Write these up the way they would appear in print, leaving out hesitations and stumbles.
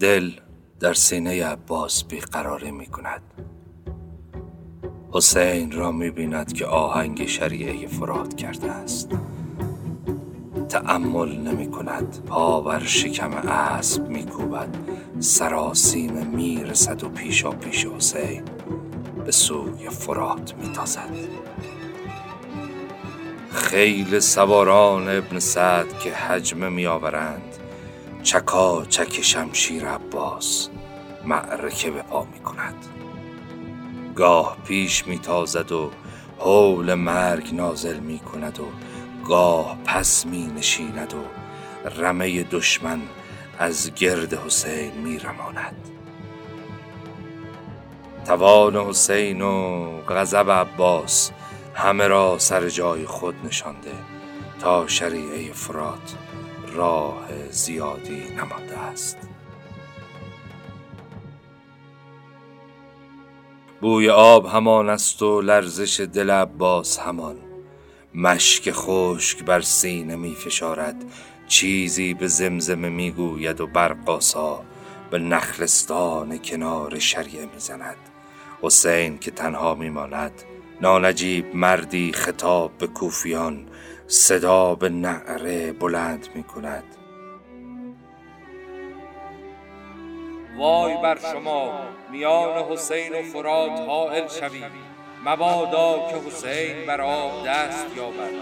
دل در سینه عباس بیقراری می کند. حسین را می بیند که آهنگ شریعه فرات کرده است. تأمل نمی کند، پا بر شکم اسب می کوبد، سراسیم می رسد و پیشا پیش حسین به سوی فرات می تازد. خیل سواران ابن سعد که حجمه می آورند، چکا چک شمشیر عباس معرکه به پا می کند. گاه پیش می تازد و حول مرگ نازل می کند و گاه پس می نشیند و رمه دشمن از گرد حسین می رماند. توان حسین و غضب عباس همه را سر جای خود نشانده تا شریعه فرات راه زیادی نمانده است. بوی آب همان است و لرزش دل عباس همان. مشک خشک بر سینه می فشارد، چیزی به زمزمه می گوید و برقاسا به نخلستان کنار شریعه می زند. حسین که تنها می ماند، نانجیب مردی خطاب به کوفیان، صدا به نعره بلند می کند. وای بر شما، میان حسین و فرات حائل شوید، مبادا که حسین بر آب دست یابد،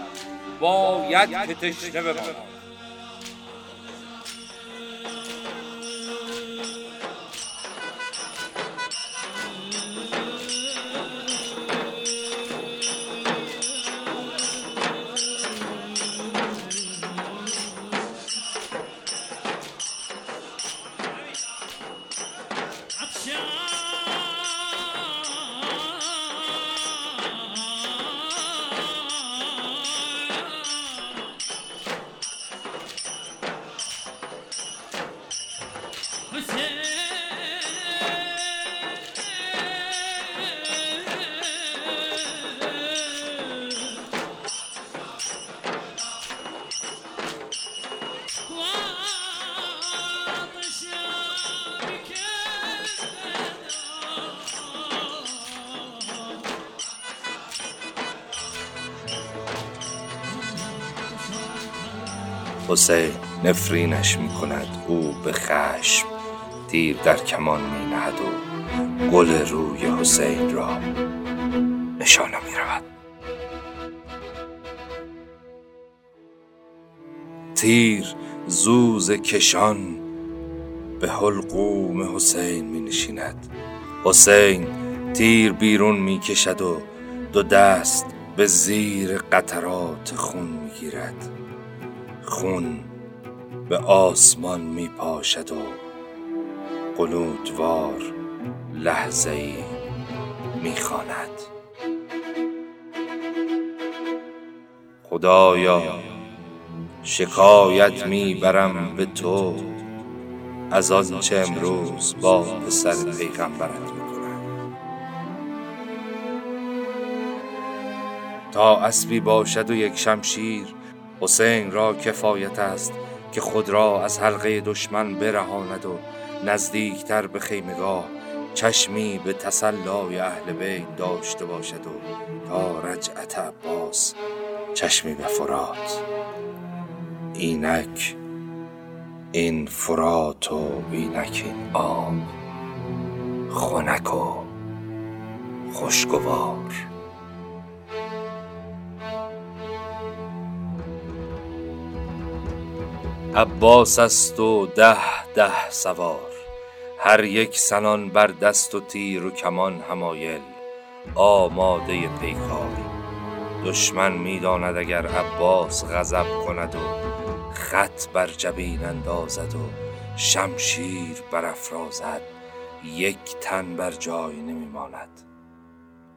باید که تشنه بماند. حسین نفرینش می کند، او به خشم تیر در کمان می نهد و گل روی حسین را نشانه می رود. تیر زوز کشان به حلقوم حسین می نشیند. حسین تیر بیرون می کشد و دو دست به زیر قطرات خون می گیرد. خون به آسمان می پاشد و قنوتوار لحظه‌ای می خواند. خدایا شکایت می برم به تو از آنچه امروز با پسر پیغمبرت می کنم. تا اسبی باشد و یک شمشیر، حسین را کفایت است که خود را از حلقه دشمن برهاند و نزدیکتر به خیمگاه چشمی به تسلای اهل بیت داشته باشد و تا رجعت عباس چشمی به فرات. اینک این فرات و اینک این آب، خنک و خوشگوار. عباس است و 10 سوار، هر یک سنان بر دست و تیر و کمان همایل، آماده پیکار. دشمن می داند اگر عباس غضب کند و خط بر جبین اندازد و شمشیر برافرازد، یک تن بر جای نمی ماند.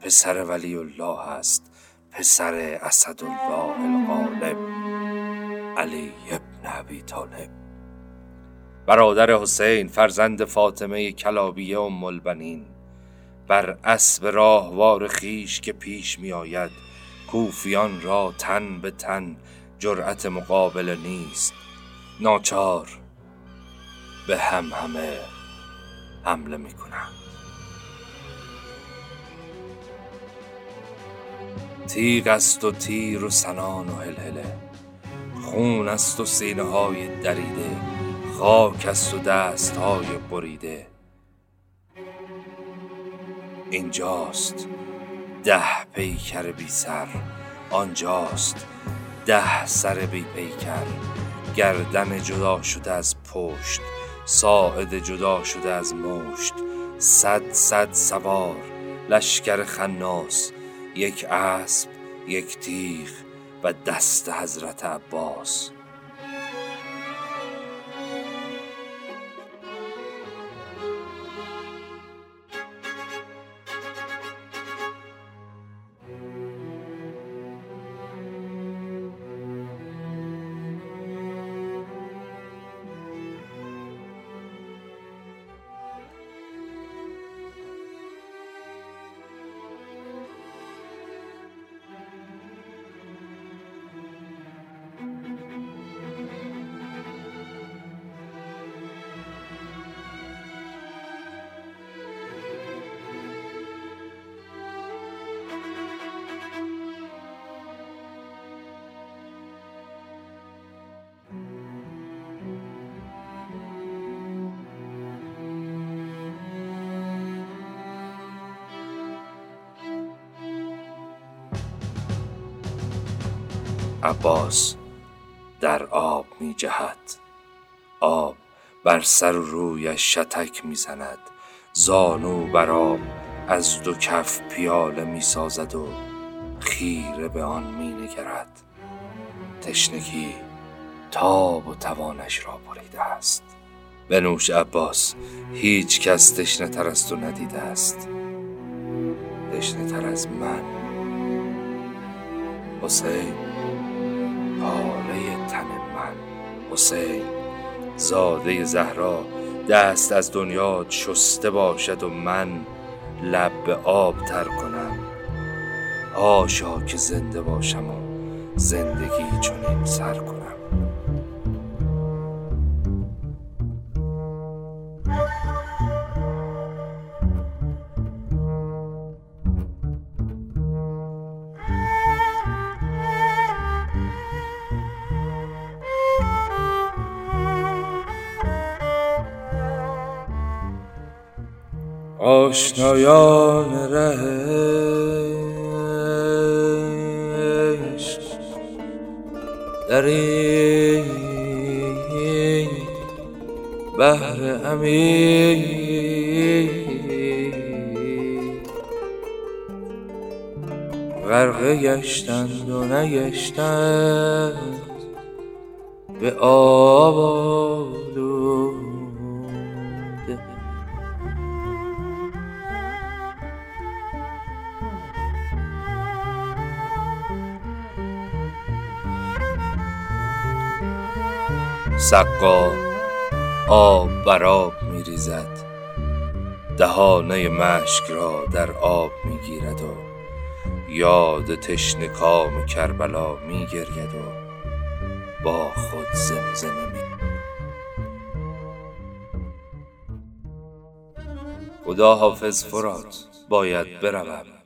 پسر ولی الله است، پسر اسدالله الغالب، علی ابن ابی طالب، برادر حسین، فرزند فاطمه کلابیه ام البنین. بر اسب راهوار خیش که پیش می آید، کوفیان را تن به تن جرأت مقابله نیست. ناچار به همهمه حمله میکنند. تیغ است و تیر و سنان و هلهله، خون است و سینه های دریده، خاک است و دست های بریده. اینجاست 10 پیکر بی سر، آنجاست 10 سر بی پیکر، گردن جدا شده از پشت، ساعد جدا شده از مشت، 100 سوار، لشکر خناس، 1 اسب، 1 تیغ و دست حضرت عباس. عباس در آب می جهد، آب بر سر و رویش شتک می زند، زانو بر آب از 2 کف پیاله می سازد و خیره به آن می نگرد. تشنگی تاب و توانش را بریده است. بنوش عباس، هیچ کس تشنه تر از تو ندیده است، تشنه تر از من. حسین پاره تن من، حسین زاده زهرا دست از دنیا شسته باشد و من لب به آب تر کنم. آشا که زنده باشم و زندگی چنین سر کنم. آشنایان ره عشق در این بحر عمیق غرقه گشتند و نگشتند به آب و سقا آب بر آب می ریزد، دهانه مشک را در آب می گیرد و یاد تشنه کام کربلا می گرید و با خود زمزمه می خدا حافظ فرات.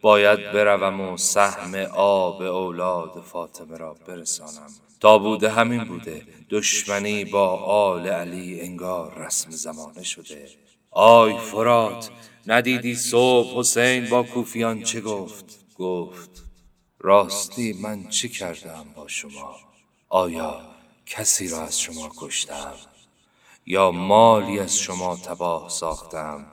باید بروم و سهم آب اولاد فاطمه را برسانم. تا بوده همین بوده، دشمنی با آل علی انگار رسم زمانه شده. آی فرات، ندیدی صبح حسین با کوفیان چه گفت؟ گفت راستی من چه کردم با شما؟ آیا کسی را از شما کشتم یا مالی از شما تباه ساختم؟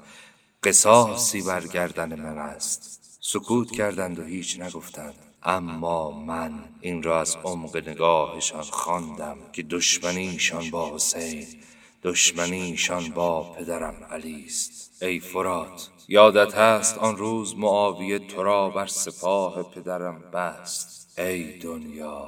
قصاصی بر گردن من است. سکوت کردند و هیچ نگفتند، اما من این را از عمق نگاهشان خواندم که دشمنیشان با حسین، دشمنیشان با پدرم علی است. ای فرات، یادت هست آن روز معاویه تو را بر سپاه پدرم بست. ای دنیا،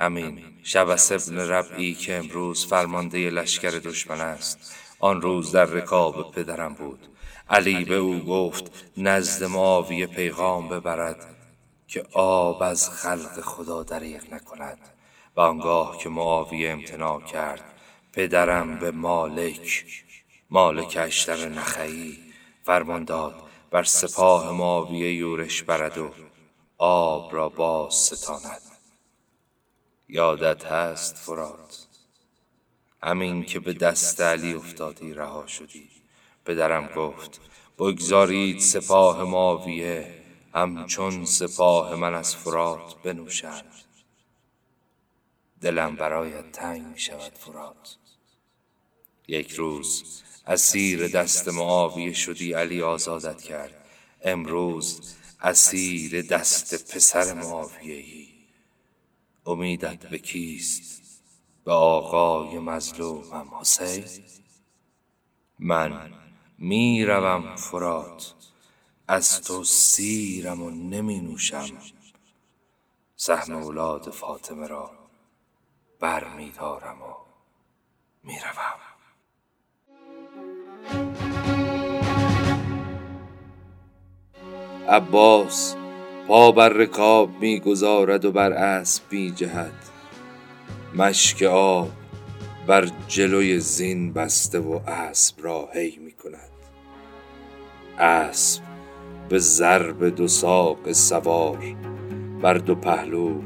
همین شبس ابن ربعی که امروز فرمانده لشکر دشمن است، آن روز در رکاب پدرم بود. علی به او گفت نزد معاویه پیغام ببرد که آب از خلق خدا دریغ نکند. و آنگاه که معاویه امتناع کرد، پدرم به مالک اشتر نخعی فرمان داد بر سپاه ماویه یورش برد و آب را باز ستاند. یادت هست فرات، همین که به دست علی افتادی رها شدی. پدرم گفت بگذارید سپاه ماویه همچون سپاه من از فرات بنوشند. دلم برایت تنگ می شود فرات. یک روز اسیر دست معاویه شدی، علی آزادت کرد. امروز اسیر دست پسر معاویه‌ای. امیدت به کیست؟ به آقای مظلومم حسین؟ من می روم فرات، از تو سیرم و نمی نوشم. سهم اولاد فاطمه را بر می دارم و می روم. عباس پا بر رکاب می گذارد و بر اسب می جهد. مشک آب بر جلوی زین بسته و اسب را هی می کند. اسب به ضرب دو ساق سوار بر دو پهلو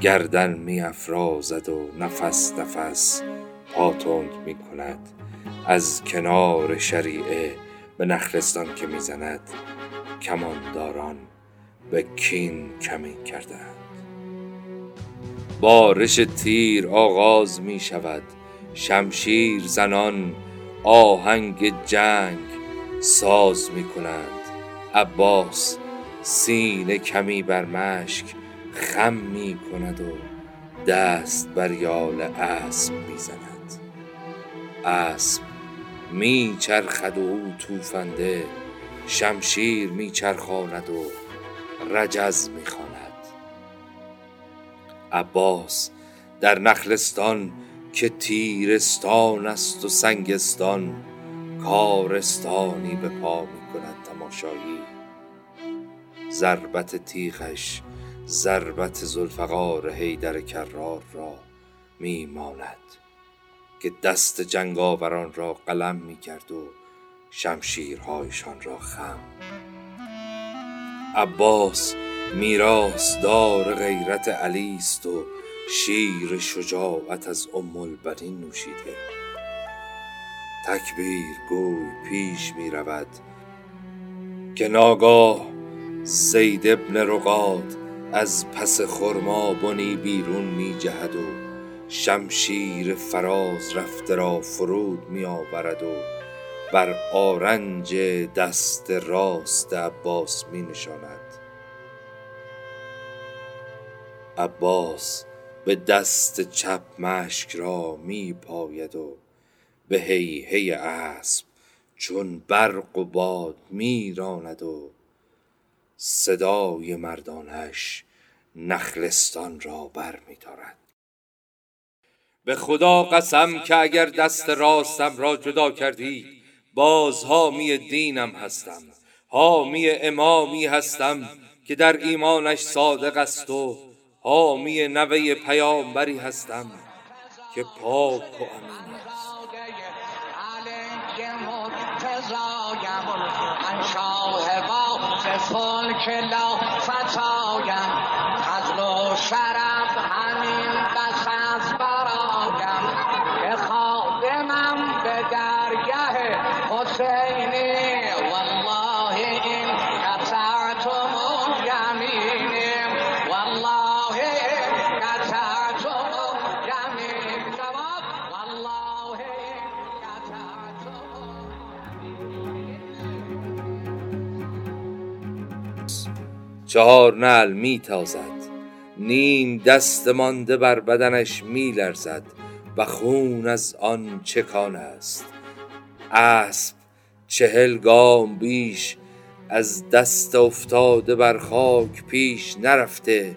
گردن می افرازد و نفس نفس پاتند می کند. از کنار شریعه به نخلستان که می زند، کمانداران به کین کمین کردند. بارش تیر آغاز می شود. شمشیر زنان آهنگ جنگ ساز می کنند. عباس سینه کمی بر مشک خم می کند و دست بر یال اسب می زند. اسب می چرخد و او توفنده، شمشیر میچرخاند و رجز میخواند. عباس در نخلستان که تیرستان است و سنگستان، کارستانی به پا میکند تماشایی. ضربت تیغش ضربت ذوالفقار حیدر کرار را میماند که دست جنگاوران را قلم میکرد و شمشیرهایشان را خم. عباس میراثدار غیرت علی است و شیر شجاعت از ام البنین نوشیده. تکبیر گوی پیش می رود که ناگاه زید ابن رقاد از پس خرمابنی بیرون می جهد و شمشیر فراز رفته را فرود می آورد و بر آرنج دست راست عباس می نشاند. عباس به دست چپ مشک را می پاید و به هیهی اسب چون برق و باد می راند و صدای مردانش نخلستان را بر می دارد. به خدا قسم که اگر دست راستم را جدا کردی، باز حامی دینم هستم، حامی امامی هستم که در ایمانش صادق است و حامی نوه پیامبری هستم که پاک و امین است. چهار نعل می تازد، نیم دست مانده بر بدنش می لرزد و خون از آن چکان است. اسب 40 گام بیش از دست افتاده بر خاک پیش نرفته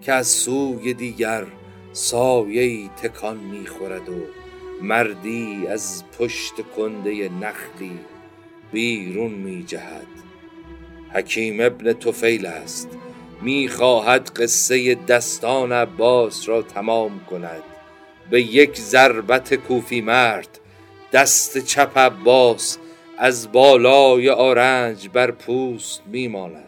که از سوی دیگر سایه‌ای تکان می خورد و مردی از پشت کنده نخلی بیرون می جهد. حکیم ابن طفیل است، می خواهد قصه دستان عباس را تمام کند. به یک ضربت کوفی مرد، دست چپ عباس از بالای آرنج بر پوست میمالد.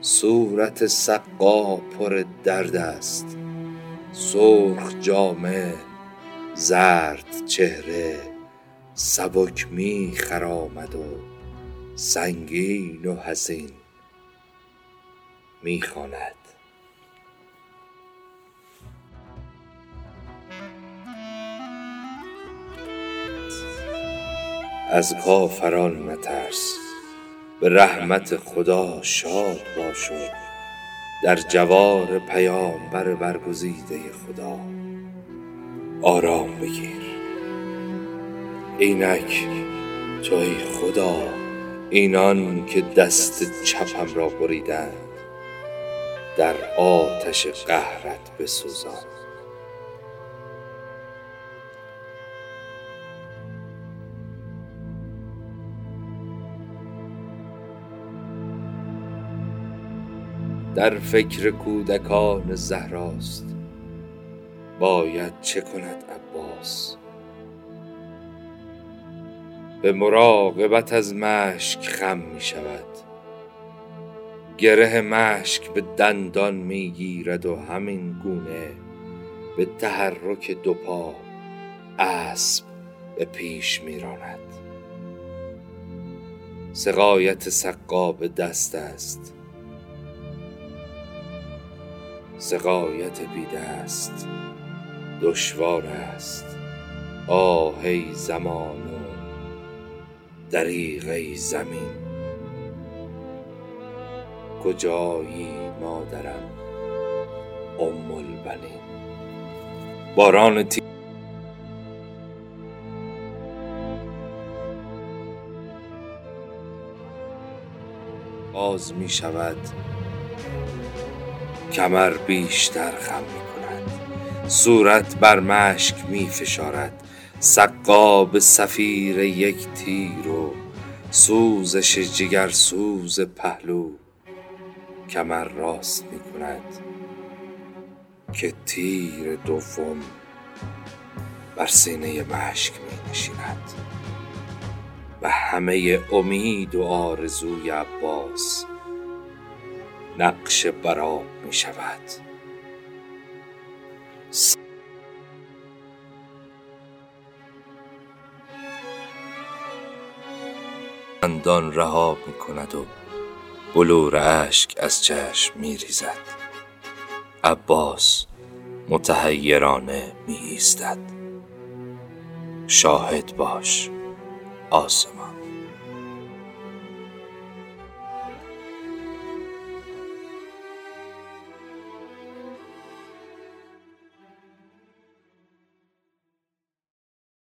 صورت سقا پر درد است، سرخ جامه، زرد چهره، سبک می خرامد و سنگین و حزین می خواند. از کافران مترس، به رحمت خدا شاد باش، در جوار پیامبر برگزیده خدا آرام بگیر. اینک جای خدا اینان که دست چپم را بریدند در آتش قهرت بسوزان. در فکر کودکان زهراست، باید چه کند عباس؟ به مراقبت از مشک خم می شود، گره مشک به دندان می گیرد و همین گونه به تحرک دو پا اسب به پیش می راند. سقایت سقا به دست است، سقایت بیده است، دشوار است. آهی زمان و دریغی زمین، کجایی مادرم ام البنین. باران باز می شود، کمر بیشتر خم می کند، صورت بر مشک می فشارد. سقا به سفیر یک تیر و سوزش جگر سوز پهلو کمر راست می کند که تیر دوم بر سینه مشک می نشیند. به همه امید و آرزوی عباس نقش براب می شود. دندان رها می کند و بلور اشک از چشم می ریزد. عباس متحیرانه می ایستد. شاهد باش آسمان.